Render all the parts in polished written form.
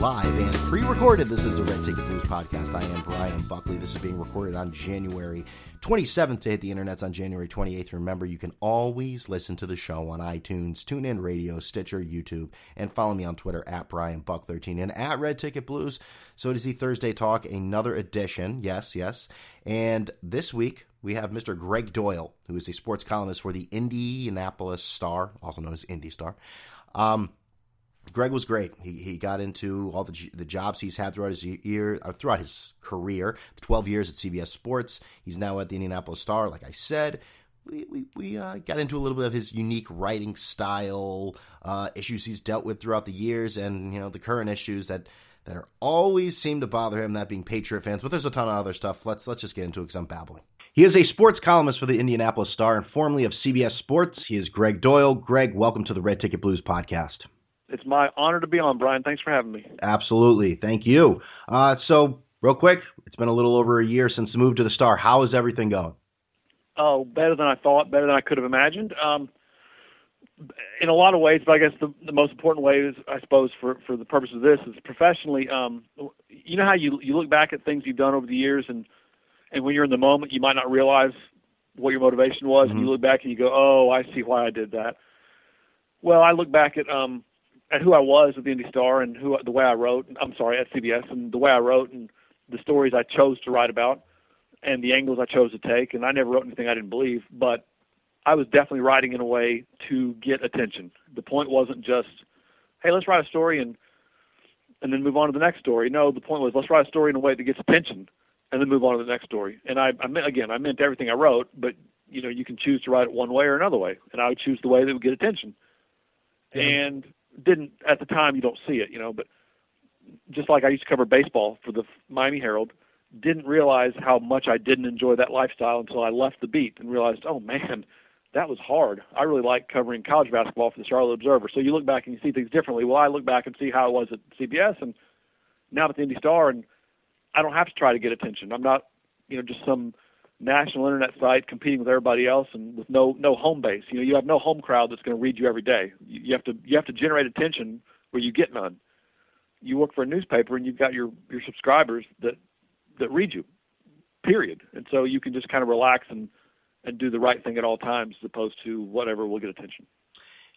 live and pre-recorded. This is the Red Ticket Blues Podcast. I am Brian Buckley. This is being recorded on January 27th to hit the internets on January 28th. Remember, you can always listen to the show on iTunes, TuneIn Radio, Stitcher, YouTube, and follow me on Twitter at BrianBuck13 and at Red Ticket Blues. So it is the Thursday Talk, another edition. Yes. And this week, we have Mr. Greg Doyel, who is a sports columnist for the Indianapolis Star, also known as Indy Star. Greg was great. He got into all the jobs he's had throughout his career, 12 years at CBS Sports. He's now at the Indianapolis Star. Like I said, we got into a little bit of his unique writing style, issues he's dealt with throughout the years, and the current issues that are always seem to bother him, that being Patriot fans. But there's a ton of other stuff. Let's just get into it because I'm babbling. He is a sports columnist for the Indianapolis Star and formerly of CBS Sports. He is Greg Doyel. Greg, welcome to the Red Ticket Blues Podcast. It's my honor to be on, Brian. Thanks for having me. Absolutely. Thank you. So, real quick, it's been a little over a year since the move to the Star. How is everything going? Oh, better than I thought, better than I could have imagined. In a lot of ways, but I guess the most important way is, I suppose, for the purpose of this, is professionally, you know how you look back at things you've done over the years, and when you're in the moment, you might not realize what your motivation was, and you look back and you go, oh, I see why I did that. Well, I look back at who I was at the Indy Star and at CBS, and the way I wrote and the stories I chose to write about and the angles I chose to take. And I never wrote anything I didn't believe, but I was definitely writing in a way to get attention. The point wasn't just, hey, let's write a story and then move on to the next story. No, the point was, let's write a story in a way that gets attention and then move on to the next story. And I meant everything I wrote, but you can choose to write it one way or another way. And I would choose the way that would get attention. Yeah. And didn't at the time, you don't see it, but just like I used to cover baseball for the Miami Herald, didn't realize how much I didn't enjoy that lifestyle until I left the beat and realized, oh man, that was hard. I really like covering college basketball for the Charlotte Observer. So you look back and you see things differently. Well, I look back and see how it was at CBS and now at the Indy Star, and I don't have to try to get attention. I'm not, just some national internet site competing with everybody else and with no home base. You have no home crowd that's going to read you every day. You have to generate attention where you get none. You work for a newspaper and you've got your subscribers that read you, period. And so you can just kind of relax and do the right thing at all times as opposed to whatever will get attention.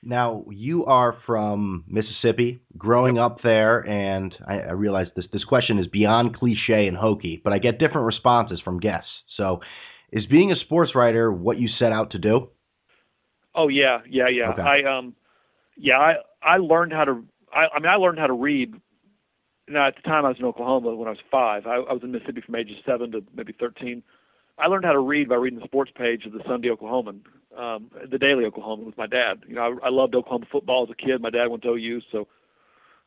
Now, you are from Mississippi, growing up there, and I realize this question is beyond cliche and hokey, but I get different responses from guests. So is being a sports writer what you set out to do? Oh, yeah. Okay. I learned how to read. Now, at the time, I was in Oklahoma when I was 5. I was in Mississippi from ages 7 to maybe 13. I learned how to read by reading the sports page of the Sunday Oklahoman. The Daily Oklahoman with my dad. I loved Oklahoma football as a kid. My dad went to OU, so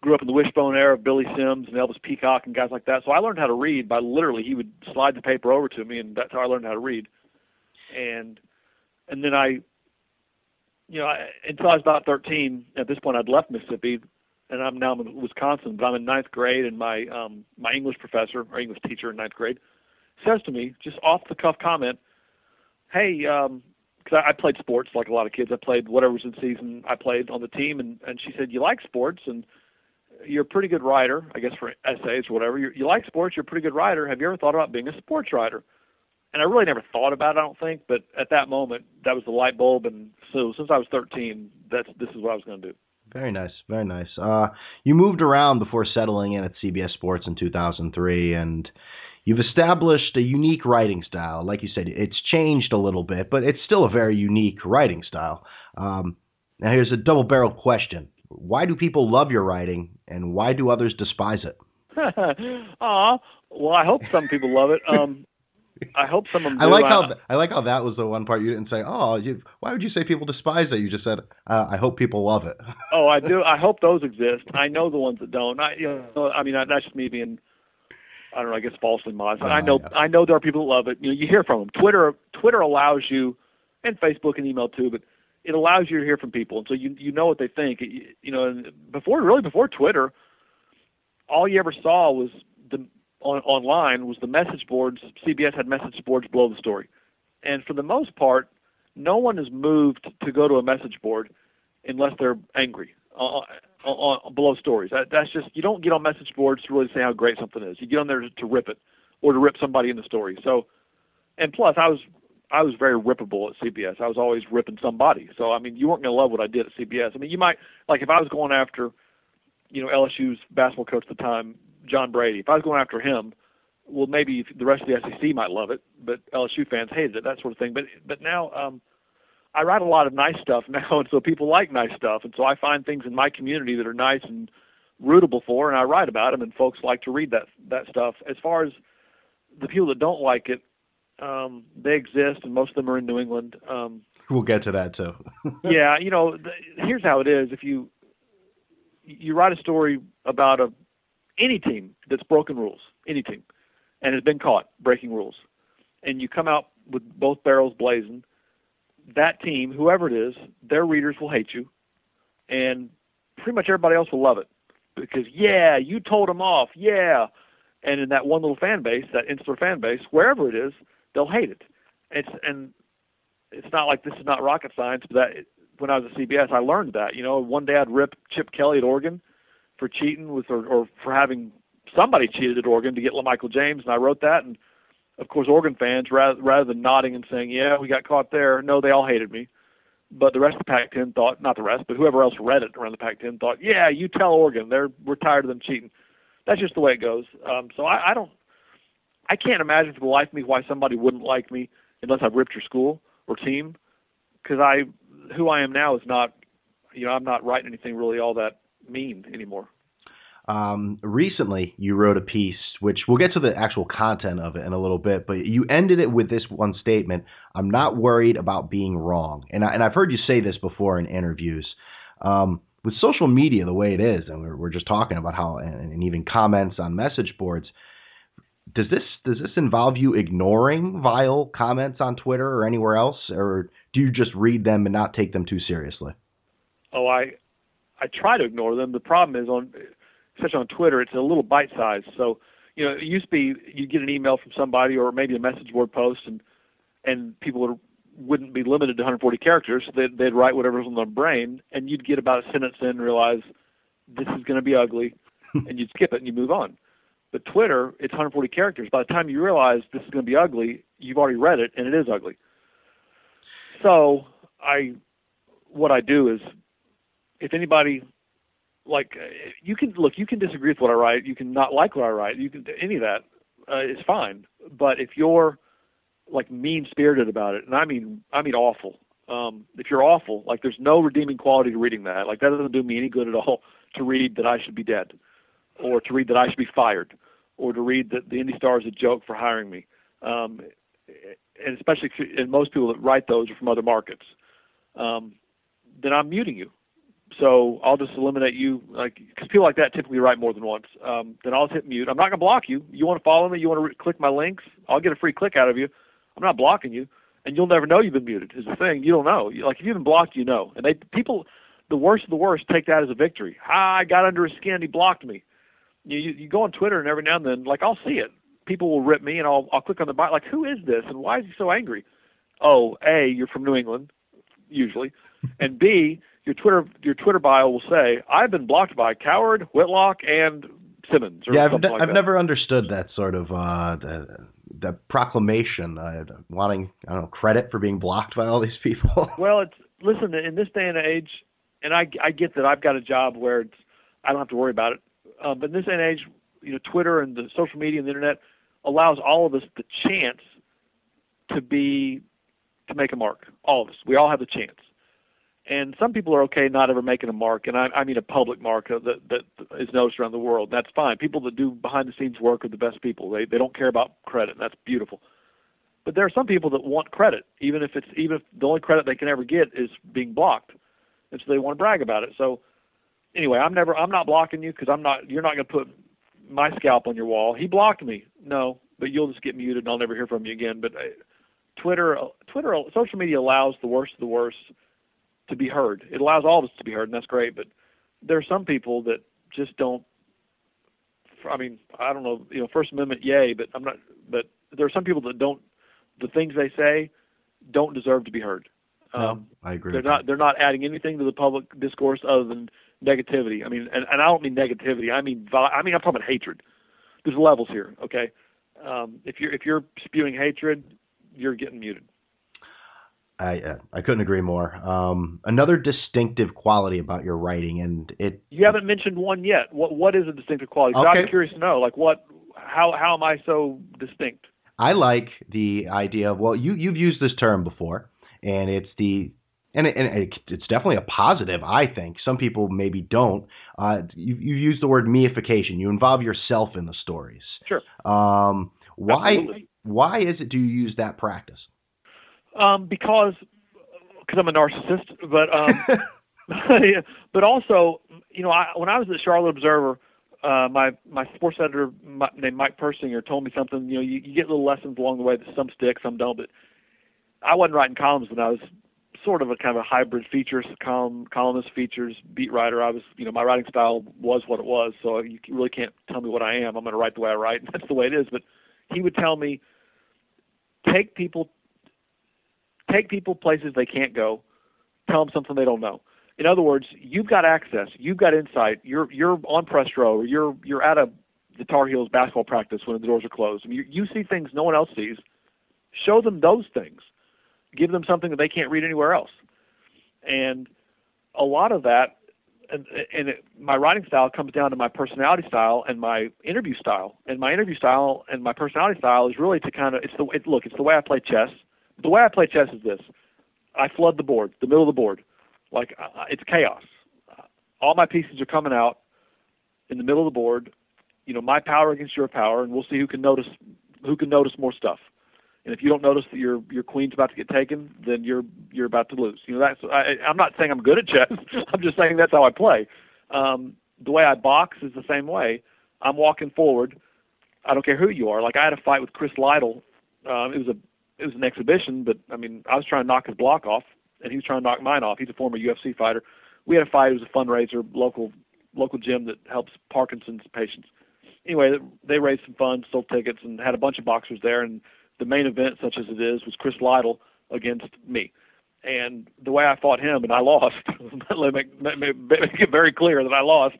grew up in the wishbone era of Billy Sims and Elvis Peacock and guys like that. So I learned how to read by literally he would slide the paper over to me, and that's how I learned how to read. And then I until I was about 13. At this point, I'd left Mississippi, and I'm in Wisconsin. But I'm in ninth grade, and my English professor, or English teacher in ninth grade, says to me just off the cuff comment, "Hey." Because I played sports like a lot of kids. I played whatever was in season. I played on the team, and she said, you like sports, and you're a pretty good writer, I guess for essays or whatever. You like sports, you're a pretty good writer. Have you ever thought about being a sports writer? And I really never thought about it, I don't think, but at that moment, that was the light bulb, and so since I was 13, this is what I was going to do. Very nice, very nice. You moved around before settling in at CBS Sports in 2003, and you've established a unique writing style. Like you said, it's changed a little bit, but it's still a very unique writing style. Now, here's a double-barrel question. Why do people love your writing, and why do others despise it? Aw, well, I hope some people love it. I hope some of them do. I like how that was the one part you didn't say, why would you say people despise it? You just said, I hope people love it. Oh, I do. I hope those exist. I know the ones that don't. That's just me being... I don't know, I guess falsely modest. I know there are people that love it. You hear from them. Twitter allows you, and Facebook and email too, but it allows you to hear from people. And so you know what they think. Before Twitter, all you ever saw was online was the message boards. CBS had message boards below the story. And for the most part, no one is moved to go to a message board unless they're angry. on below stories. That's just, you don't get on message boards to really say how great something is. You get on there to rip it or to rip somebody in the story. So, and plus, I was very rippable at CBS. I was always ripping somebody. So, I mean, you weren't going to love what I did at CBS. I mean, you might, like if I was going after, you know, LSU's basketball coach at the time, John Brady, if I was going after him, well, maybe the rest of the SEC might love it, but LSU fans hated it, that sort of thing. But now I write a lot of nice stuff now, and so people like nice stuff. And so I find things in my community that are nice and rootable for, and I write about them, and folks like to read that stuff. As far as the people that don't like it, they exist, and most of them are in New England. We'll get to that, too. Yeah, you know, here's how it is. If you write a story about any team that's broken rules, any team, and has been caught breaking rules, and you come out with both barrels blazing, that team, whoever it is, their readers will hate you, and pretty much everybody else will love it because, yeah, you told them off, yeah. And in that one little fan base, that insular fan base, wherever it is, they'll hate it. It's not like this is not rocket science, but when I was at CBS, I learned that. You know, one day I'd rip Chip Kelly at Oregon for cheating with or for having somebody cheated at Oregon to get LaMichael James, and I wrote that. And, of course, Oregon fans, rather than nodding and saying, yeah, we got caught there, no, they all hated me. But the rest of the Pac-10 thought, not the rest, but whoever else read it around the Pac-10 thought, yeah, you tell Oregon, we're tired of them cheating. That's just the way it goes. So I can't imagine for the life of me why somebody wouldn't like me unless I ripped your school or team, because who I am now is not, you know, I'm not writing anything really all that mean anymore. Recently, you wrote a piece, which we'll get to the actual content of it in a little bit, but you ended it with this one statement: "I'm not worried about being wrong." And I've heard you say this before in interviews. With social media the way it is, and we're just talking about how, and even comments on message boards, does this involve you ignoring vile comments on Twitter or anywhere else, or do you just read them and not take them too seriously? Oh, I try to ignore them. The problem is, especially on Twitter, it's a little bite-sized. So, you know, it used to be you'd get an email from somebody or maybe a message board post, and people wouldn't be limited to 140 characters. They'd write whatever's on their brain, and you'd get about a sentence in and realize this is going to be ugly, and you'd skip it and you move on. But Twitter, it's 140 characters. By the time you realize this is going to be ugly, you've already read it, and it is ugly. So what I do is, if anybody, like, you can disagree with what I write. You can not like what I write. You can do any of that. It's fine. But if you're like mean-spirited about it, and I mean awful. If you're awful, like there's no redeeming quality to reading that. Like that doesn't do me any good at all to read that I should be dead, or to read that I should be fired, or to read that the Indy Star is a joke for hiring me. And especially if most people that write those are from other markets, then I'm muting you. So I'll just eliminate you, like, because people like that typically write more than once. Then I'll just hit mute. I'm not going to block you. You want to follow me? You want to click my links? I'll get a free click out of you. I'm not blocking you, and you'll never know you've been muted is the thing. You don't know. Like, if you've been blocked, you know. And people, the worst of the worst, take that as a victory. I got under his skin. He blocked me. You go on Twitter, and every now and then, like, I'll see it. People will rip me, and I'll click on the bot. Like, who is this, and why is he so angry? Oh, A, you're from New England, usually, and B, your Twitter bio will say, I've been blocked by Coward, Whitlock, and Simmons. Or I've never understood that sort of the proclamation, wanting, I don't know, credit for being blocked by all these people. Well, listen, in this day and age, and I get that I've got a job where I don't have to worry about it, but in this day and age, you know, Twitter and the social media and the internet allows all of us the chance to make a mark. All of us. We all have the chance. And some people are okay not ever making a mark, and I mean a public mark that is noticed around the world. That's fine. People that do behind-the-scenes work are the best people. They don't care about credit, and that's beautiful. But there are some people that want credit, even if the only credit they can ever get is being blocked, and so they want to brag about it. So anyway, I'm not blocking you because you're not going to put my scalp on your wall. He blocked me. No, but you'll just get muted, and I'll never hear from you again. But Twitter, social media allows the worst of the worst to be heard. It allows all of us to be heard, and that's great, but there are some people that just don't, I mean, I don't know, you know, First Amendment, yay, but there are some people that don't, the things they say don't deserve to be heard. No, I agree. They're not adding anything to the public discourse other than negativity. I mean, and I don't mean negativity. I mean, I'm talking about hatred. There's levels here, okay? If you're spewing hatred, you're getting muted. I couldn't agree more. Another distinctive quality about your writing, and it you haven't mentioned one yet. What is a distinctive quality? Okay. I'm curious to know. Like how am I so distinct? I like the idea of, well, you've used this term before, and it's the it's definitely a positive, I think. Some people maybe don't. You use the word meification. You involve yourself in the stories. Sure. Why is it do you use that practice? Because I'm a narcissist, but but also, you know, when I was at Charlotte Observer, my sports editor named Mike Persinger told me something. You know, you get little lessons along the way that some stick, some don't. But I wasn't writing columns when I was sort of a kind of a hybrid columnist, features, beat writer. I was, you know, my writing style was what it was. So you really can't tell me what I am. I'm going to write the way I write, and that's the way it is. But he would tell me, take people places they can't go, tell them something they don't know. In other words, you've got access, you've got insight, you're on press row, you're at the Tar Heels basketball practice when the doors are closed. I mean, you see things no one else sees. Show them those things. Give them something that they can't read anywhere else. And a lot of that, my writing style comes down to my personality style and my interview style. And my interview style and my personality style is really to kind of, it's the way I play chess. The way I play chess is this. I flood the board, the middle of the board. Like, it's chaos. All my pieces are coming out in the middle of the board. You know, my power against your power, and we'll see who can notice more stuff. And if you don't notice that your queen's about to get taken, then you're about to lose. You know, I'm not saying I'm good at chess. I'm just saying that's how I play. The way I box is the same way. I'm walking forward. I don't care who you are. Like, I had a fight with Chris Lytle. It was an exhibition, but, I mean, I was trying to knock his block off, and he was trying to knock mine off. He's a former UFC fighter. We had a fight. It was a fundraiser, local gym that helps Parkinson's patients. Anyway, they raised some funds, sold tickets, and had a bunch of boxers there, and the main event, such as it is, was Chris Lytle against me. And the way I fought him, and I lost, let me make it very clear that I lost,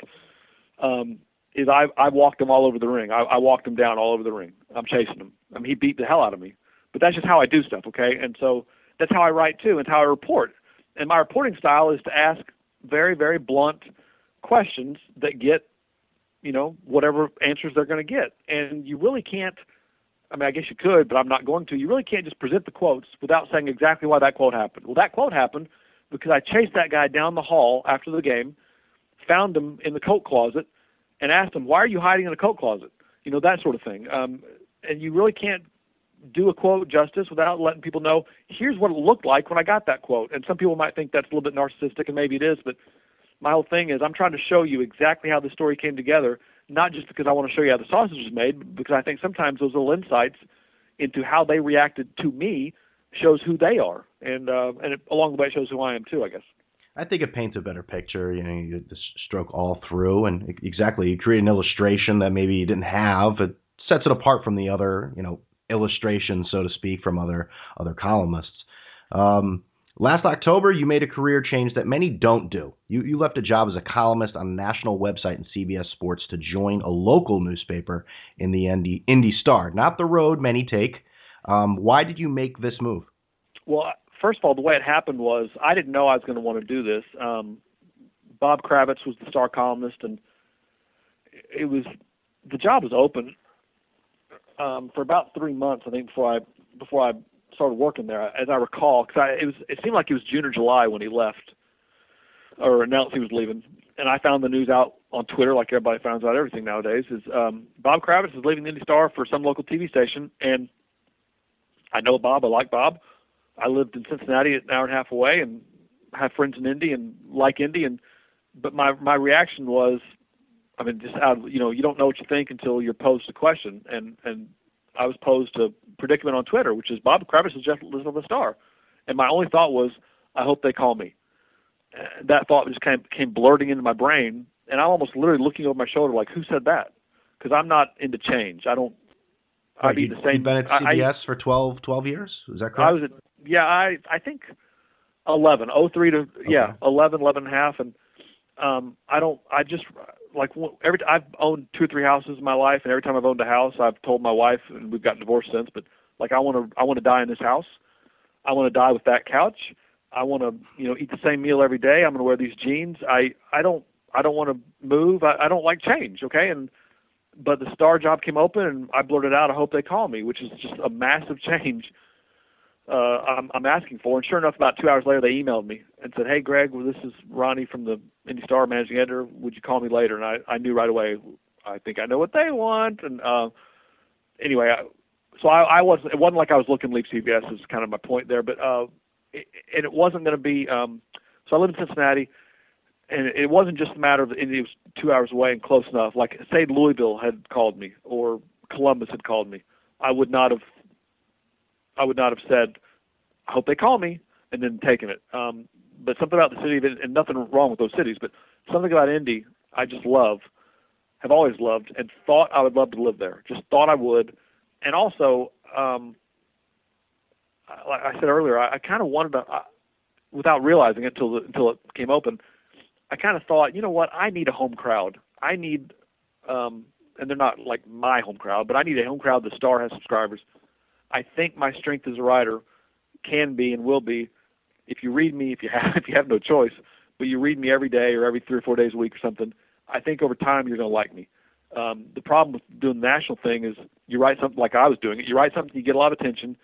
is I walked him all over the ring. I walked him down all over the ring. I'm chasing him. I mean, he beat the hell out of me. But that's just how I do stuff, okay? And so that's how I write, too, and how I report. And my reporting style is to ask very, very blunt questions that get, you know, whatever answers they're going to get. And you really can't – I mean, I guess you could, but I'm not going to. You really can't just present the quotes without saying exactly why that quote happened. Well, that quote happened because I chased that guy down the hall after the game, found him in the coat closet, and asked him, why are you hiding in a coat closet? You know, that sort of thing. And you really can't – do a quote justice without letting people know, here's what it looked like when I got that quote. And some people might think that's a little bit narcissistic, and maybe it is, but my whole thing is I'm trying to show you exactly how the story came together, not just because I want to show you how the sausage is made, but because I think sometimes those little insights into how they reacted to me shows who they are. And along the way, it shows who I am too, I guess. I think it paints a better picture. You know, you stroke all through, and exactly, you create an illustration that maybe you didn't have. It sets it apart from the other, you know, illustration, so to speak, from other columnists. Last October, you made a career change that many don't do. You left a job as a columnist on a national website in CBS Sports to join a local newspaper in the Indy Star, not the road many take. Why did you make this move? Well, first of all, the way it happened was I didn't know I was going to want to do this. Bob Kravitz was the Star columnist, and the job was open. For about 3 months, I think, before I started working there, as I recall, because it seemed like it was June or July when he left, or announced he was leaving, and I found the news out on Twitter, like everybody finds out everything nowadays. Is Bob Kravitz is leaving the Indy Star for some local TV station, and I know Bob, I like Bob. I lived in Cincinnati, an hour and a half away, and have friends in Indy and like Indy, but my reaction was, I mean, just out of, you know, you don't know what you think until you're posed a question, and I was posed a predicament on Twitter, which is Bob Kravitz is just listening to the Star, and my only thought was, I hope they call me. That thought just came blurting into my brain, and I'm almost literally looking over my shoulder like, who said that? Because I'm not into change. I don't. Right, I'd be the same. You've been at CBS for 12 years. Is that correct? I was at, yeah, I think 11, 03 to okay. Yeah, 11 and a half, and I've owned 2 or 3 houses in my life, and every time I've owned a house, I've told my wife, and we've gotten divorced since, but like, I want to die in this house. I want to die with that couch. I want to, eat the same meal every day. I'm going to wear these jeans. I don't want to move. I don't like change. Okay. But the Star job came open, and I blurted out, I hope they call me, which is just a massive change I'm asking for. And sure enough, about 2 hours later, they emailed me and said, "Hey, Greg, this is Ronnie from the Indy Star, managing editor. Would you call me later?" And I knew right away, I think I know what they want. And anyway, it wasn't like I was looking to leave CBS, is kind of my point there. But it wasn't going to be so I live in Cincinnati. And it wasn't just a matter of it was 2 hours away and close enough. Like, say Louisville had called me or Columbus had called me, I would not have said, "I hope they call me," and then taken it. But something about the city, and nothing wrong with those cities, but something about Indy, I just love, have always loved, and thought I would love to live there. Just thought I would, and also, like I said earlier, I kind of wanted to, without realizing it until it came open. I kind of thought, you know what, I need a home crowd. I need, and they're not like my home crowd, but I need a home crowd. The Star has subscribers. I think my strength as a writer can be and will be, if you read me, if you have no choice, but you read me every day or every 3 or 4 days a week or something, I think over time you're going to like me. The problem with doing the national thing is you write something like I was doing it. You write something, you get a lot of attention,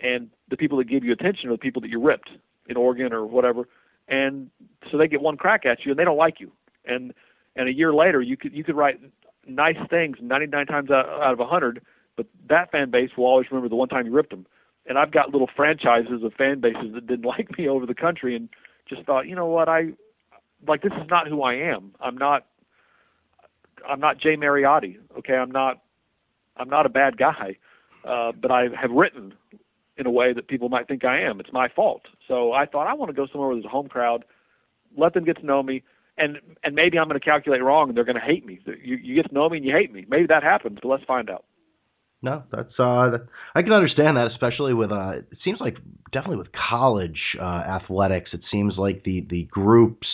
and the people that give you attention are the people that you ripped in Oregon or whatever. And so they get one crack at you, and they don't like you. And a year later, you could write nice things 99 times out of 100, but that fan base will always remember the one time you ripped them. And I've got little franchises of fan bases that didn't like me over the country, and just thought, you know what, this is not who I am. I'm not Jay Mariotti. Okay, I'm not a bad guy, but I have written in a way that people might think I am. It's my fault. So I thought, I want to go somewhere where there's a home crowd, let them get to know me, and maybe I'm going to calculate wrong and they're going to hate me. You get to know me and you hate me. Maybe that happens, but let's find out. No, that's I can understand that, especially with it seems like definitely with college athletics, it seems like the groups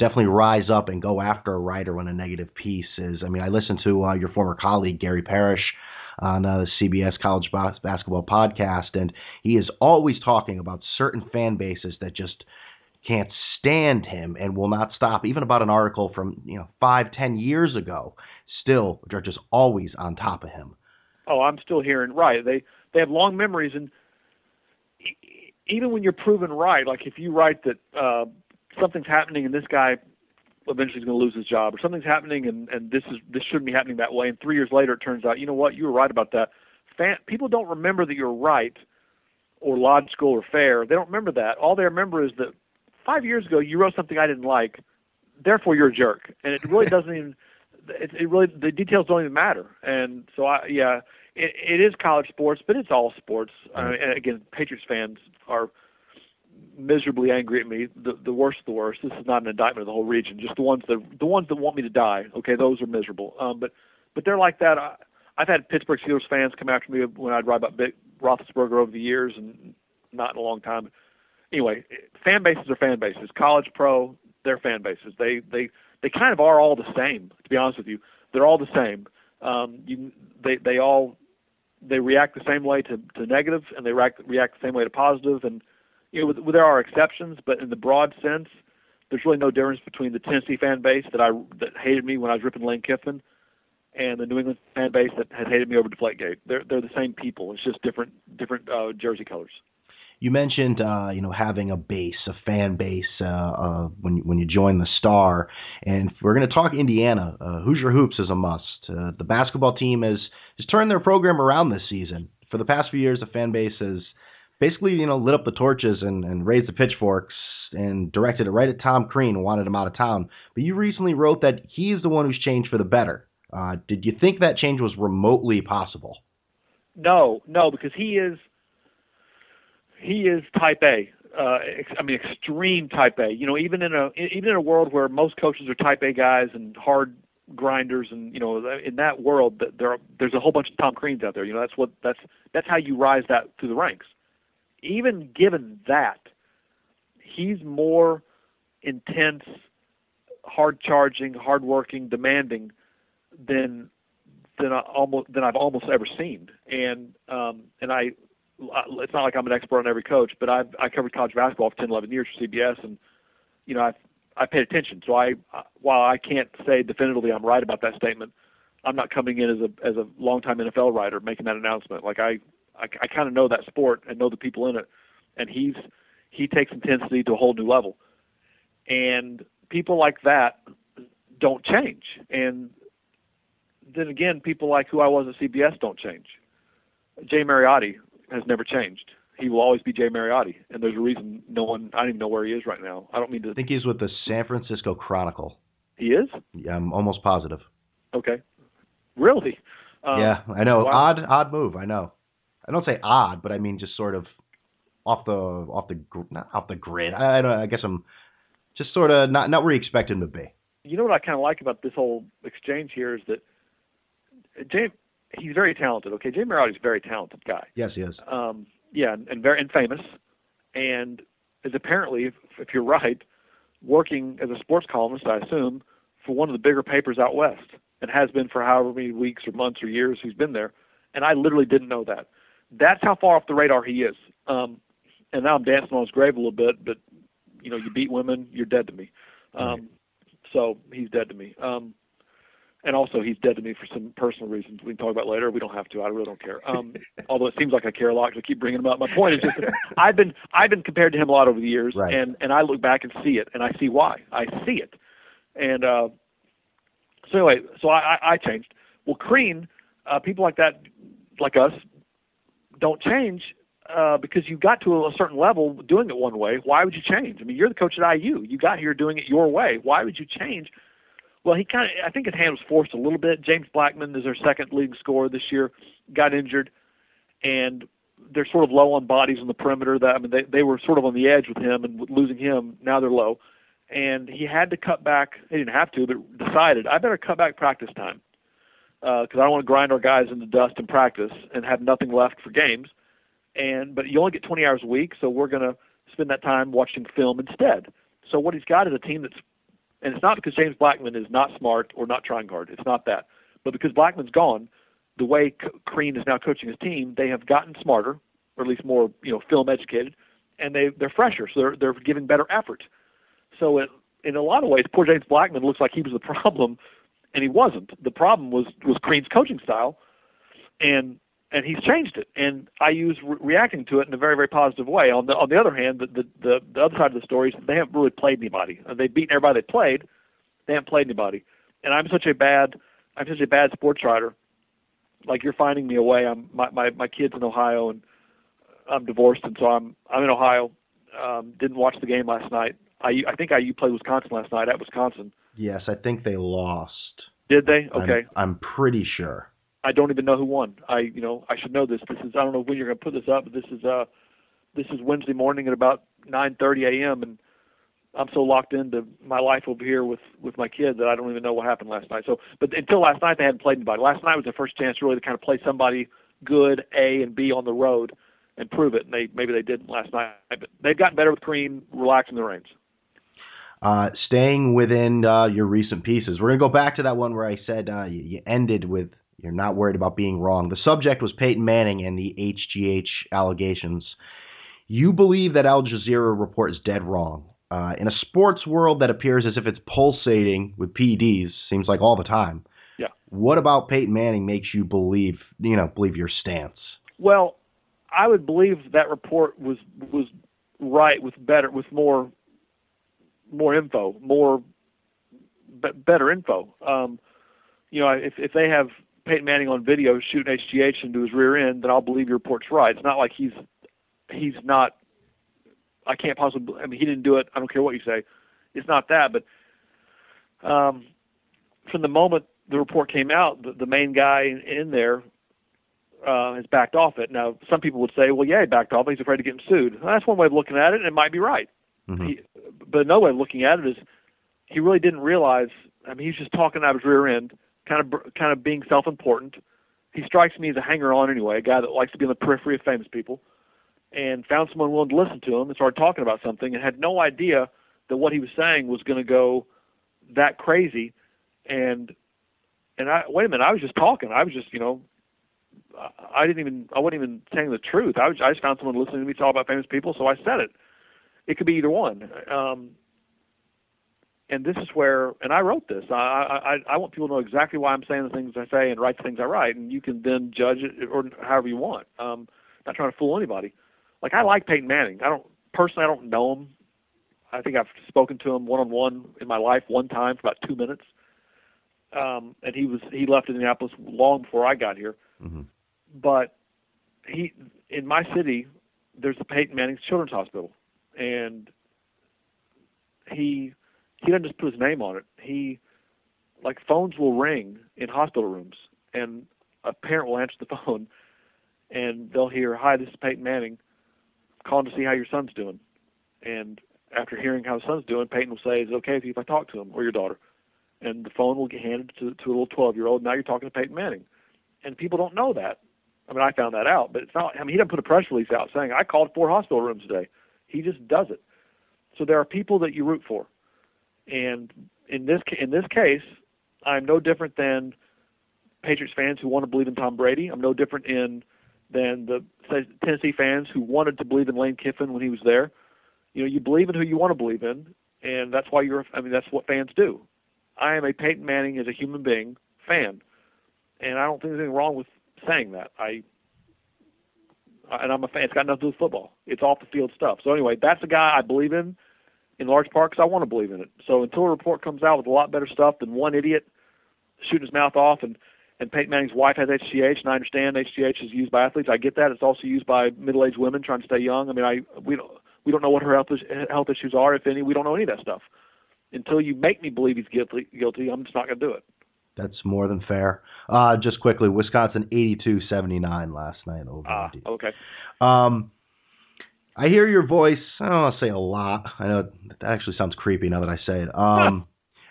definitely rise up and go after a writer when a negative piece is. I mean, I listened to your former colleague, Gary Parrish, on the CBS College Basketball Podcast, and he is always talking about certain fan bases that just can't stand him and will not stop, even about an article from 5, 10 years ago, still are just always on top of him. Oh, I'm still hearing, right. They have long memories, and even when you're proven right, like if you write that something's happening and this guy eventually he's going to lose his job, or something's happening and this shouldn't be happening that way, and 3 years later it turns out, you know what, you were right about that. People don't remember that you're right or logical or fair. They don't remember that. All they remember is that 5 years ago you wrote something I didn't like, therefore you're a jerk. And it really doesn't even the details don't even matter. And so it is college sports, but it's all sports. I mean, and again, Patriots fans are miserably angry at me, the worst of the worst. This is not an indictment of the whole region, just the ones that want me to die. Okay, those are miserable. But they're like that. I've had Pittsburgh Steelers fans come after me when I'd write about Big Roethlisberger over the years, and not in a long time. Anyway, fan bases are fan bases. College, pro, they're fan bases. They kind of are all the same, to be honest with you. They're all the same. They react the same way to negative, and they react the same way to positive, and there are exceptions, but in the broad sense, there's really no difference between the Tennessee fan base that hated me when I was ripping Lane Kiffin, and the New England fan base that has hated me over Deflategate. They're the same people. It's just different jersey colors. You mentioned having a fan base when you join the Star, and we're going to talk Indiana. Hoosier Hoops is a must. The basketball team has turned their program around this season. For the past few years, the fan base has basically, lit up the torches and raised the pitchforks and directed it right at Tom Crean and wanted him out of town. But you recently wrote that he is the one who's changed for the better. Did you think that change was remotely possible? No, because he is type A. Extreme type A. Even in a world where most coaches are type A guys and hard grinders, and in that world, there's a whole bunch of Tom Creans out there. That's how you rise that through the ranks. Even given that, he's more intense hard-charging, hard-working, demanding than I've almost ever seen. And I, it's not like I'm an expert on every coach, but I covered college basketball for 10, 11 years for CBS, and you know I paid attention. So while I can't say definitively I'm right about that statement, I'm not coming in as a longtime NFL writer making that announcement. Like I kind of know that sport and know the people in it, and he takes intensity to a whole new level, and people like that don't change. And then again, people like who I was at CBS don't change. Jay Mariotti has never changed. He will always be Jay Mariotti, and there's a reason I don't even know where he is right now. I don't mean to. I think he's with the San Francisco Chronicle. He is? Yeah, I'm almost positive. Okay. Really? Yeah, I know. Wow. Odd move. I know. I don't say odd, but I mean just sort of off the grid. I guess I'm just sort of not where you expect him to be. You know what I kind of like about this whole exchange here is that he's very talented. Okay, Jay Mariotti is a very talented guy. Yes, he is. Yeah, and famous, and is apparently, if you're right, working as a sports columnist, I assume, for one of the bigger papers out west, and has been for however many weeks or months or years he's been there. And I literally didn't know that. That's how far off the radar he is. And now I'm dancing on his grave a little bit, but you know, you beat women, you're dead to me. So he's dead to me. And also, he's dead to me for some personal reasons we can talk about later. We don't have to. I really don't care. Although it seems like I care a lot because I keep bringing him up. My point is just that I've been compared to him a lot over the years, right. And I look back and see it, and I see why. I see it. And so anyway, so I changed. Well, Crean, people like that, like us, don't change because you got to a certain level doing it one way. Why would you change? I mean, you're the coach at IU. You got here doing it your way. Why would you change? Well, he kind of, I think his hand was forced a little bit. James Blackmon is their second league scorer this year, got injured, and they're sort of low on bodies on the perimeter. That, I mean, they were sort of on the edge with him, and with losing him, now they're low. And he had to cut back. He didn't have to, but decided, I better cut back practice time because I don't want to grind our guys into dust in practice and have nothing left for games. But you only get 20 hours a week, so we're going to spend that time watching film instead. So what he's got is a team that's, and it's not because James Blackmon is not smart or not trying hard. It's not that. But because Blackman's gone, the way Crean is now coaching his team, they have gotten smarter, or at least more, you know, film educated, and they're fresher, so they're giving better effort. So in a lot of ways, poor James Blackmon looks like he was the problem, and he wasn't. The problem was Crean's coaching style, and he's changed it. And IU's reacting to it in a very, very positive way. On the other hand, the other side of the story is they haven't really played anybody. They beat everybody they played. They haven't played anybody. And I'm such a bad sports writer. Like, you're finding me away. My kid's in Ohio, and I'm divorced, and so I'm in Ohio. Didn't watch the game last night. I think IU played Wisconsin last night at Wisconsin. Yes, I think they lost. Did they? Okay. I'm pretty sure. I don't even know who won. I should know this. This is, I don't know when you're going to put this up, but this is Wednesday morning at about 9:30 a.m. and I'm so locked into my life over here with my kid that I don't even know what happened last night. So, but until last night, they hadn't played anybody. Last night was the first chance really to kind of play somebody good, A and B on the road, and prove it. And maybe they didn't last night, but they've gotten better with Crean relaxing the reins. Staying within your recent pieces, we're going to go back to that one where I said you ended with, you're not worried about being wrong. The subject was Peyton Manning and the HGH allegations. You believe that Al Jazeera report is dead wrong. In a sports world that appears as if it's pulsating with PEDs, seems like all the time. Yeah. What about Peyton Manning makes you believe your stance? Well, I would believe that report was right with more better info. You know, if they have Peyton Manning on video shooting HGH into his rear end, then I'll believe your report's right. It's not like he's not, I can't possibly, I mean, he didn't do it. I don't care what you say. It's not that, but from the moment the report came out, the main guy in there has backed off it. Now, some people would say, well, yeah, he backed off it. He's afraid of getting sued. Well, that's one way of looking at it, and it might be right. Mm-hmm. But another way of looking at it is he really didn't realize, I mean, he's just talking out of his rear end, kind of being self-important. He strikes me as a hanger-on anyway, a guy that likes to be on the periphery of famous people, and found someone willing to listen to him and started talking about something and had no idea that what he was saying was going to go that crazy. And I, wait a minute, I was just talking. I was just, I wasn't even saying the truth. I just found someone listening to me talk about famous people. So I said it. It could be either one. And this is where, and I wrote this. I want people to know exactly why I'm saying the things I say and write the things I write, and you can then judge it or however you want. Not trying to fool anybody. Like, I like Peyton Manning. I don't know him. I think I've spoken to him one-on-one in my life one time for about 2 minutes. And he left Indianapolis long before I got here. Mm-hmm. But in my city, there's the Peyton Manning's Children's Hospital, and he doesn't just put his name on it. Like, phones will ring in hospital rooms, and a parent will answer the phone, and they'll hear, "Hi, this is Peyton Manning, calling to see how your son's doing." And after hearing how his son's doing, Peyton will say, "Is it okay if I talk to him or your daughter?" And the phone will get handed to a little 12-year-old. Now you're talking to Peyton Manning. And people don't know that. I mean, I found that out, but it's not. I mean, he doesn't put a press release out saying, "I called 4 hospital rooms today." He just does it. So there are people that you root for. And in this case, I'm no different than Patriots fans who want to believe in Tom Brady. I'm no different than the Tennessee fans who wanted to believe in Lane Kiffin when he was there. You believe in who you want to believe in, and that's why that's what fans do. I am a Peyton Manning as a human being fan, and I don't think there's anything wrong with saying that. And I'm a fan. It's got nothing to do with football. It's off the field stuff. So anyway, that's a guy I believe in large part because I want to believe in it. So until a report comes out with a lot better stuff than one idiot shooting his mouth off, and Peyton Manning's wife has HGH, and I understand HGH is used by athletes. I get that. It's also used by middle-aged women trying to stay young. I mean, we don't know what her health issues are, if any. We don't know any of that stuff. Until you make me believe he's guilty, I'm just not going to do it. That's more than fair. Just quickly, Wisconsin 82-79 last night over. Okay. I hear your voice. I don't want to say a lot. I know that actually sounds creepy now that I say it.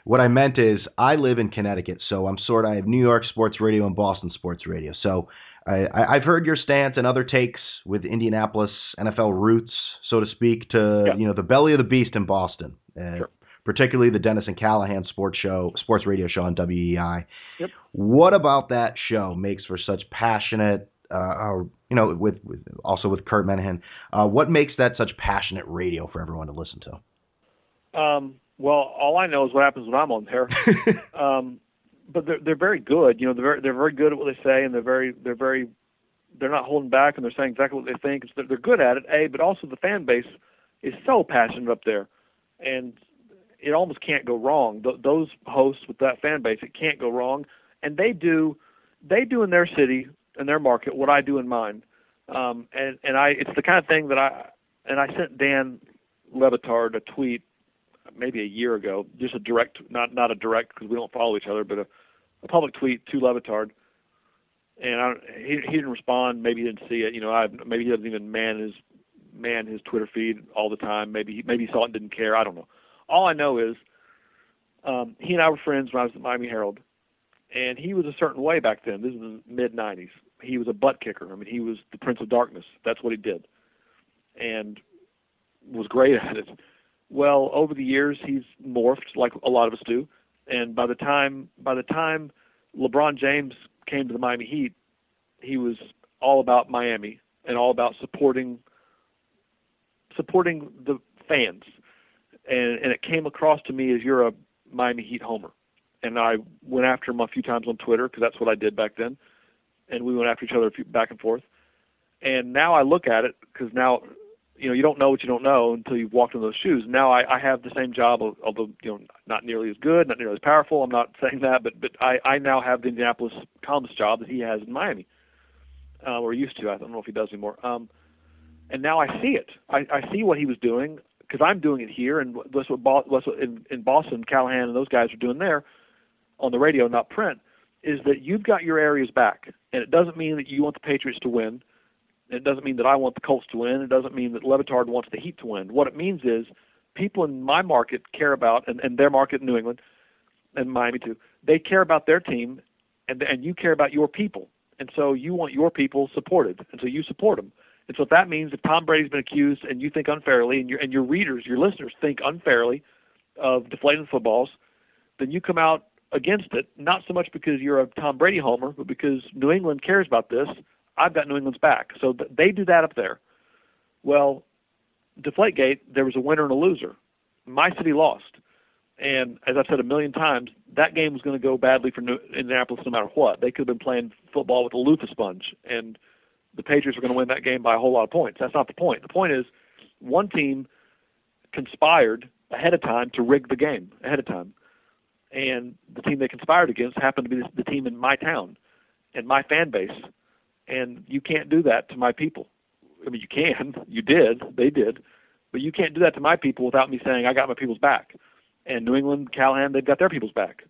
What I meant is I live in Connecticut, so I have New York sports radio and Boston sports radio. So I've heard your stance and other takes with Indianapolis NFL roots, so to speak, to the belly of the beast in Boston. Sure. Particularly the Dennis and Callahan sports radio show on WEI. Yep. What about that show makes for such passionate, with Kurt Menahan, what makes that such passionate radio for everyone to listen to? Well, all I know is what happens when I'm on there. But they're very good. They're very good at what they say, and they're not holding back, and they're saying exactly what they think. So they're good at it, but also the fan base is so passionate up there, and it almost can't go wrong. Those hosts with that fan base, it can't go wrong. And they do in their city and their market what I do in mine. It's the kind of thing that I sent Dan Le Batard a tweet maybe a year ago, just a direct, not a direct because we don't follow each other, but a public tweet to Le Batard. And he didn't respond. Maybe he didn't see it. Maybe he doesn't even man his Twitter feed all the time. Maybe he saw it and didn't care. I don't know. All I know is he and I were friends when I was at Miami Herald, and he was a certain way back then. This is the mid-'90s. He was a butt kicker. I mean, he was the Prince of Darkness. That's what he did and was great at it. Well, over the years, he's morphed like a lot of us do, and by the time LeBron James came to the Miami Heat, he was all about Miami and all about supporting the fans. And it came across to me as you're a Miami Heat homer. And I went after him a few times on Twitter because that's what I did back then. And we went after each other back and forth. And now I look at it because now, you don't know what you don't know until you've walked in those shoes. Now I have the same job, although not nearly as good, not nearly as powerful. I'm not saying that, but I now have the Indianapolis columnist job that he has in Miami, or used to. I don't know if he does anymore. And now I see it. I see what he was doing. Because I'm doing it here, and that's what in Boston, Callahan and those guys are doing there on the radio, not print, is that you've got your areas back. And it doesn't mean that you want the Patriots to win. It doesn't mean that I want the Colts to win. It doesn't mean that Le Batard wants the Heat to win. What it means is people in my market care about, and their market in New England and Miami too, they care about their team, and you care about your people. And so you want your people supported, and so you support them. And so if that means if Tom Brady's been accused and you think unfairly, and your readers, your listeners think unfairly of deflating footballs, then you come out against it, not so much because you're a Tom Brady homer, but because New England cares about this. I've got New England's back. So they do that up there. Well, Deflategate, there was a winner and a loser. My city lost. And as I've said a million times, that game was going to go badly for Indianapolis no matter what. They could have been playing football with a loofah sponge, and the Patriots were going to win that game by a whole lot of points. That's not the point. The point is one team conspired ahead of time to rig the game ahead of time. And the team they conspired against happened to be the team in my town and my fan base. And you can't do that to my people. I mean, you can. You did. They did. But you can't do that to my people without me saying I got my people's back. And New England, Callahan, they've got their people's back.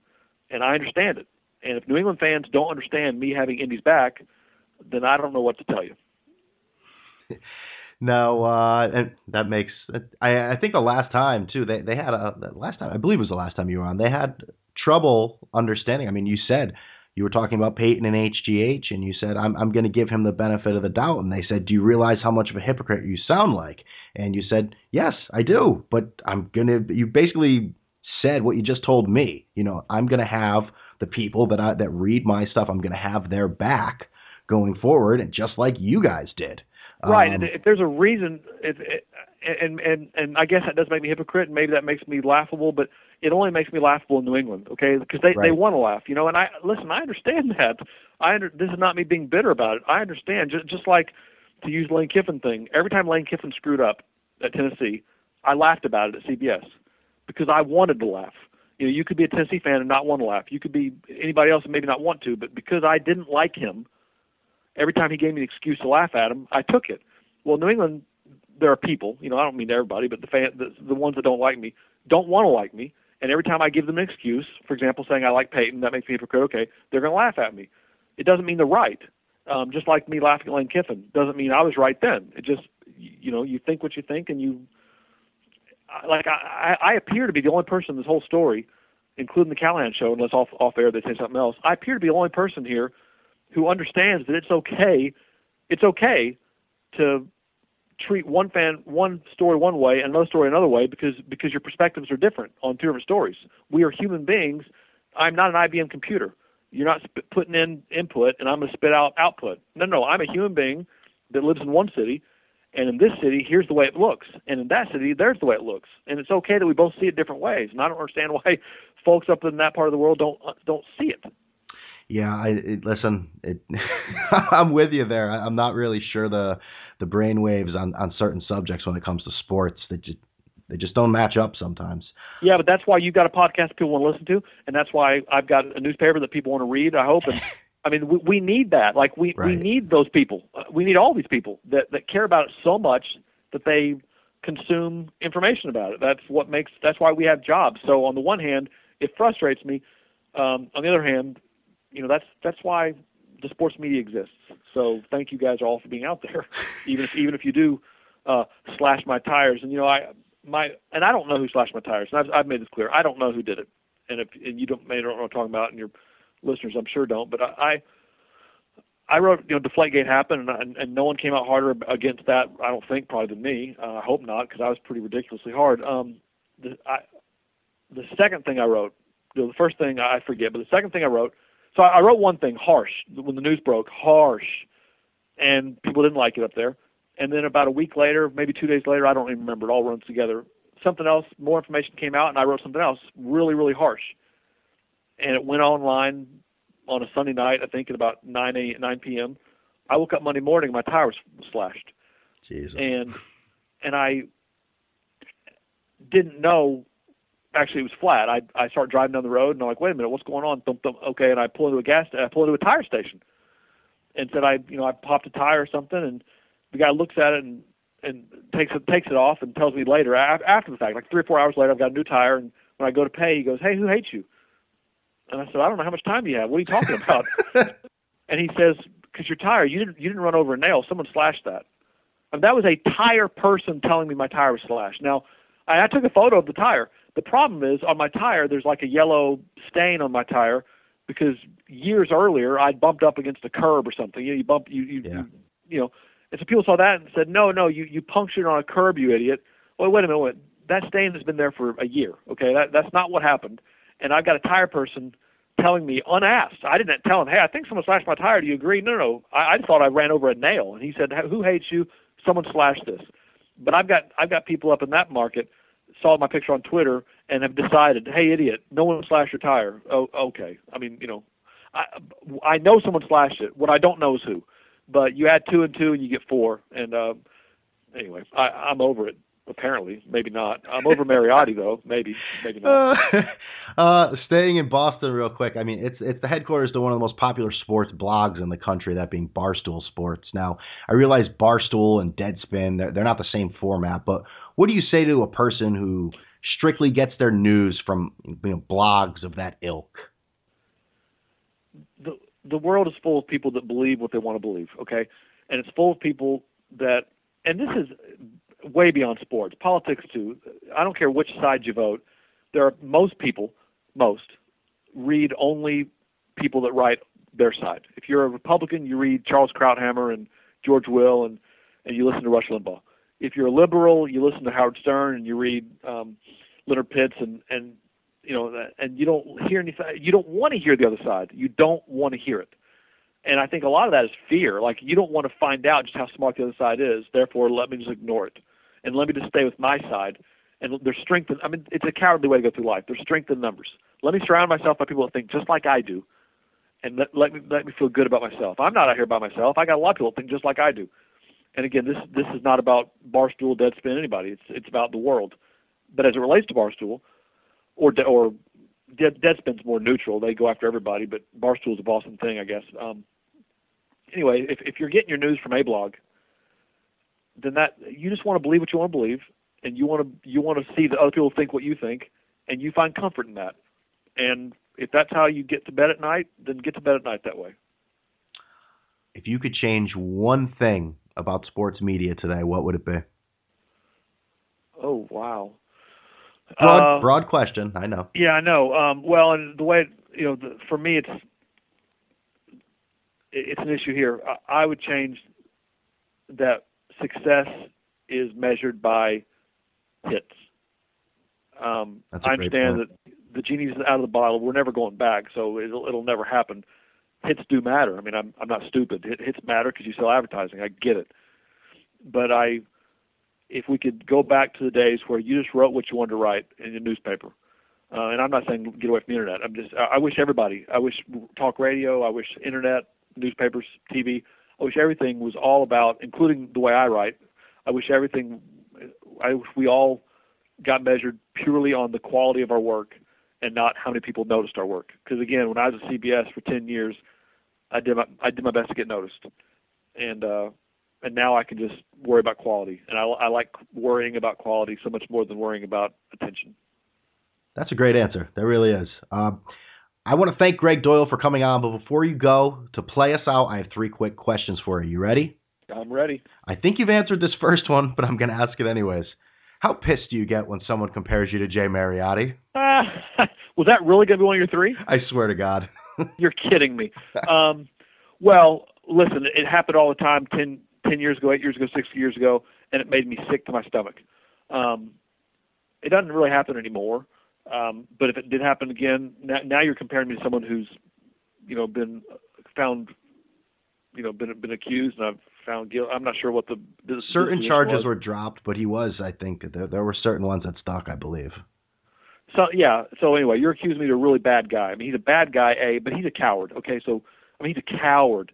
And I understand it. And if New England fans don't understand me having Indy's back, then I don't know what to tell you. No, and that makes – I think the last time, too, they had – last time, I believe it was the last time you were on, they had trouble understanding. I mean, you said – you were talking about Peyton and HGH, and you said, I'm going to give him the benefit of the doubt. And they said, do you realize how much of a hypocrite you sound like? And you said, yes, I do, but I'm going to – you basically said what you just told me. You know, I'm going to have the people that read my stuff, I'm going to have their back going forward, and just like you guys did. Right, and if there's a reason and I guess that does make me hypocrite, and maybe that makes me laughable, but it only makes me laughable in New England, okay? Because they want to laugh, you know. And I understand that. This is not me being bitter about it. I understand. Just like, to use Lane Kiffin thing, every time Lane Kiffin screwed up at Tennessee, I laughed about it at CBS because I wanted to laugh. You know, you could be a Tennessee fan and not want to laugh. You could be anybody else and maybe not want to, but because I didn't like him, every time he gave me an excuse to laugh at him, I took it. Well, New England, there are people, you know, I don't mean everybody, but the ones that don't like me don't want to like me. And every time I give them an excuse, for example, saying I like Peyton, that makes me hypocrite, okay, they're going to laugh at me. It doesn't mean they're right. Just like me laughing at Lane Kiffin doesn't mean I was right then. It just, you know, you think what you think, and I appear to be the only person in this whole story, including the Callahan show, unless off air they say something else. I appear to be the only person here who understands that it's okay to treat one story one way and another story another way because your perspectives are different on two different stories. We are human beings. I'm not an IBM computer. You're not putting in input and I'm going to spit out output. No, I'm a human being that lives in one city, and in this city, here's the way it looks, and in that city, there's the way it looks. And it's okay that we both see it different ways, and I don't understand why folks up in that part of the world don't see it. Yeah, I'm with you there. I'm not really sure the brainwaves on certain subjects when it comes to sports. They just don't match up sometimes. Yeah, but that's why you've got a podcast people want to listen to, and that's why I've got a newspaper that people want to read, I hope. And I mean, we need that. Like, we need those people. We need all these people that care about it so much that they consume information about it. That's why we have jobs. So on the one hand, it frustrates me. On the other hand, you know, that's why the sports media exists. So thank you guys all for being out there, even if you do slash my tires. And you know, I don't know who slashed my tires. And I've made this clear. I don't know who did it. And you don't know what I'm talking about, and your listeners I'm sure don't. But I wrote, you know, Deflategate happened, and no one came out harder against that, I don't think, probably than me. I hope not, because I was pretty ridiculously hard. The second thing I wrote, you know, the first thing I forget, but the second thing I wrote. So I wrote one thing, harsh, when the news broke, harsh, and people didn't like it up there. And then about a week later, maybe 2 days later, I don't even remember, it all runs together, something else, more information came out, and I wrote something else, really, really harsh. And it went online on a Sunday night, I think, at about 9 p.m. I woke up Monday morning, my tire was slashed. Jesus. And I didn't know. Actually, it was flat. I start driving down the road, and I'm like, wait a minute, what's going on? Thump, thump. Okay, and I pull into a tire station, and said I popped a tire or something, and the guy looks at it and takes it off and tells me later, after the fact, like 3 or 4 hours later, I've got a new tire, and when I go to pay, he goes, hey, who hates you? And I said, I don't know, how much time do you have? What are you talking about? And he says, because your tire, you didn't run over a nail, someone slashed that. And that was a tire person telling me my tire was slashed. Now, I took a photo of the tire. The problem is, on my tire, there's like a yellow stain on my tire because years earlier I bumped up against a curb or something. You know, and so people saw that and said, "No, you punctured on a curb, you idiot." Well, wait a minute. That stain has been there for a year. Okay, that's not what happened. and I've got a tire person telling me unasked. I didn't tell him, hey, I think someone slashed my tire. Do you agree? No. I just thought I ran over a nail. And he said, who hates you? Someone slashed this. But I've got people up in that market, saw my picture on Twitter, and have decided, hey, idiot, no one slashed your tire. Oh, okay. I mean, you know, I know someone slashed it. What I don't know is who. But you add 2 and 2, and you get 4. And anyway, I'm over it. Apparently, maybe not. I'm over Mariotti though. Maybe not. Staying in Boston real quick. I mean, it's the headquarters to one of the most popular sports blogs in the country, that being Barstool Sports. Now, I realize Barstool and Deadspin, they're not the same format, but what do you say to a person who strictly gets their news from, you know, blogs of that ilk? The world is full of people that believe what they want to believe, okay? And it's full of people that, and this is way beyond sports, politics too. I don't care which side you vote. There are most people read only people that write their side. If you're a Republican, you read Charles Krauthammer and George Will and you listen to Rush Limbaugh. If you're a liberal, you listen to Howard Stern and you read Leonard Pitz and you know, and you don't hear anything. You don't want to hear the other side. You don't want to hear it. And I think a lot of that is fear. Like, you don't want to find out just how smart the other side is. Therefore, let me just ignore it. And let me just stay with my side. And there's strength in, I mean, it's a cowardly way to go through life. There's strength in numbers. Let me surround myself by people that think just like I do. And let me feel good about myself. I'm not out here by myself. I got a lot of people that think just like I do. And again, this is not about Barstool, Deadspin, anybody. It's about the world. But as it relates to Barstool, or Deadspin's more neutral. They go after everybody, but Barstool's a Boston thing, I guess. Anyway, if you're getting your news from a blog, then that you just want to believe what you want to believe, and you want to see that other people think what you think, and you find comfort in that. And if that's how you get to bed at night, then get to bed at night that way. If you could change one thing about sports media today, what would it be? Oh, wow. Broad question, I know. Yeah, I know. Well, and the way, you know, for me, it's an issue here. I would change that success is measured by hits. I understand that the genie's out of the bottle. We're never going back, so it'll never happen. Hits do matter. I mean, I'm not stupid. Hits matter because you sell advertising. I get it. But if we could go back to the days where you just wrote what you wanted to write in a newspaper. And I'm not saying get away from the internet. I wish everybody, I wish talk radio, I wish internet, newspapers, TV, I wish everything was all about, including the way I write, I wish we all got measured purely on the quality of our work and not how many people noticed our work. Because again, when I was at CBS for 10 years, I did my best to get noticed. And now I can just worry about quality. And I like worrying about quality so much more than worrying about attention. That's a great answer. That really is. I want to thank Greg Doyel for coming on. But before you go, to play us out, I have 3 quick questions for you. You ready? I'm ready. I think you've answered this first one, but I'm going to ask it anyways. How pissed do you get when someone compares you to Jay Mariotti? Was that really going to be one of your 3? I swear to God. You're kidding me. Well, listen, it happened all the time 10 years ago, 8 years ago, 6 years ago, and it made me sick to my stomach. It doesn't really happen anymore. But if it did happen again, now you're comparing me to someone who's, you know, been found, you know, been accused, and I've found guilt. I'm not sure what the certain charges was. Were dropped, but he was, I think, there were certain ones that stuck, I believe. So yeah. So anyway, you're accusing me of a really bad guy. I mean, he's a bad guy, but he's a coward. Okay, so I mean, he's a coward.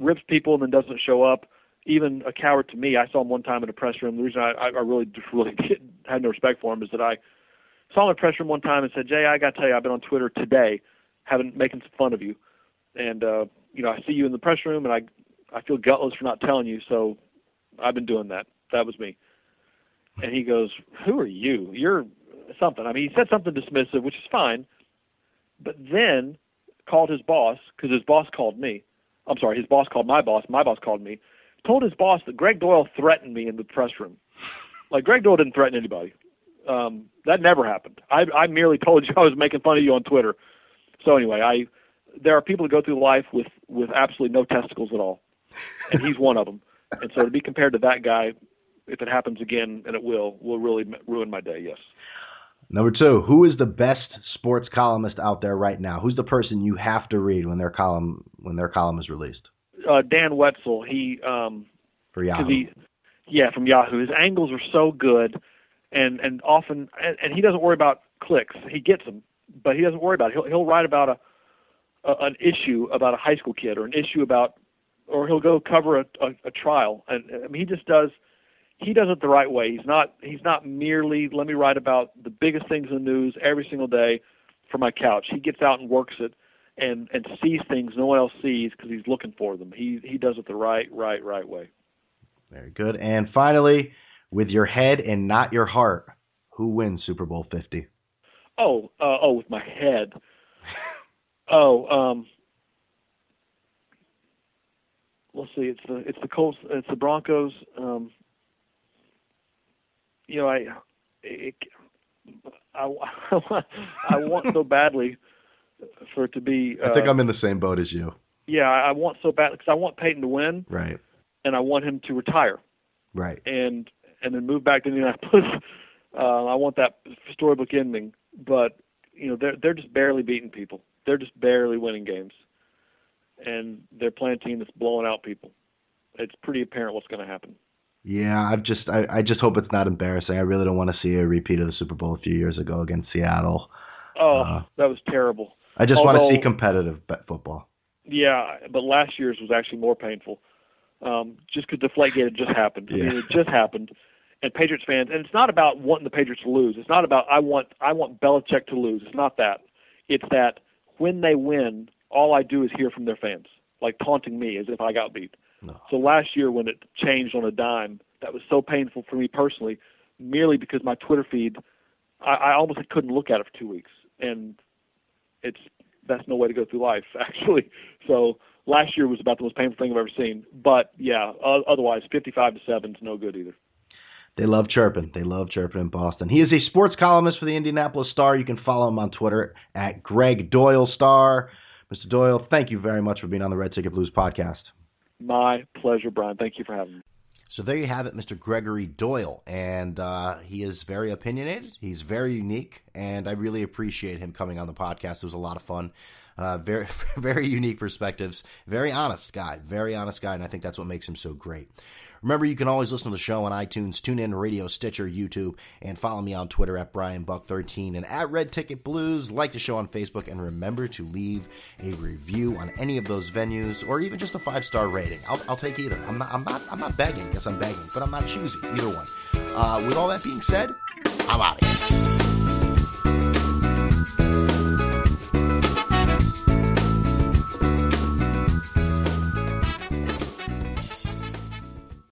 Rips people and then doesn't show up. Even a coward to me. I saw him one time in a press room. The reason I really had no respect for him is that I saw him in a press room one time and said, Jay, I got to tell you, I've been on Twitter today, making some fun of you, and you know, I see you in the press room, and I feel gutless for not telling you. So I've been doing that. That was me. And he goes, who are you? You're something. I mean, he said something dismissive, which is fine, but then called his boss because his boss called me. I'm sorry, his boss called my boss. My boss called me. Told his boss that Greg Doyel threatened me in the press room. Like, Greg Doyel didn't threaten anybody. That never happened. I merely told you I was making fun of you on Twitter. So anyway, there are people who go through life with absolutely no testicles at all, and he's one of them. And so to be compared to that guy, if it happens again, and it will really ruin my day, yes. Number two, who is the best sports columnist out there right now? Who's the person you have to read when their column is released? Dan Wetzel. He for Yahoo. From Yahoo. His angles are so good, and often and he doesn't worry about clicks. He gets them, but he doesn't worry about it. He'll write about an issue about a high school kid, or an issue about, or he'll go cover a trial. And I mean, he does it the right way. He's not merely, let me write about the biggest things in the news every single day from my couch. He gets out and works it and sees things no one else sees because he's looking for them. He does it the right way. Very good. And finally, with your head and not your heart, who wins Super Bowl 50? Oh, with my head. Let's see. It's the Colts. It's the Broncos. I want so badly for it to be. I think I'm in the same boat as you. Yeah, I want so badly because I want Peyton to win. Right. And I want him to retire. Right. And then move back to Indianapolis. I want that storybook ending, but they're just barely beating people. They're just barely winning games, and they're playing a team that's blowing out people. It's pretty apparent what's going to happen. Yeah, I just hope it's not embarrassing. I really don't want to see a repeat of the Super Bowl a few years ago against Seattle. Oh, that was terrible. I just want to see competitive football. Yeah, but last year's was actually more painful, just because Deflategate had just happened. Yeah. I mean, it just happened, and Patriots fans. And it's not about wanting the Patriots to lose. It's not about I want Belichick to lose. It's not that. It's that when they win, all I do is hear from their fans, like taunting me as if I got beat. No. So last year when it changed on a dime, that was so painful for me personally, merely because my Twitter feed, I almost couldn't look at it for 2 weeks. And that's no way to go through life, actually. So last year was about the most painful thing I've ever seen. But, yeah, otherwise 55-7 is no good either. They love chirping. They love chirping in Boston. He is a sports columnist for the Indianapolis Star. You can follow him on Twitter at Greg Doyel Star. Mr. Doyle, thank you very much for being on the Red Ticket Blues podcast. My pleasure, Brian. Thank you for having me. So there you have it, Mr. Gregory Doyle. And he is very opinionated. He's very unique. And I really appreciate him coming on the podcast. It was a lot of fun. Very, very unique perspectives. Very honest guy. Very honest guy. And I think that's what makes him so great. Remember, you can always listen to the show on iTunes, TuneIn Radio, Stitcher, YouTube, and follow me on Twitter at BrianBuck13 and at Red Ticket Blues. Like the show on Facebook, and remember to leave a review on any of those venues, or even just a 5-star rating. I'll take either. I'm not begging. Yes, I'm begging, but I'm not choosing. Either one. With all that being said, I'm out of here.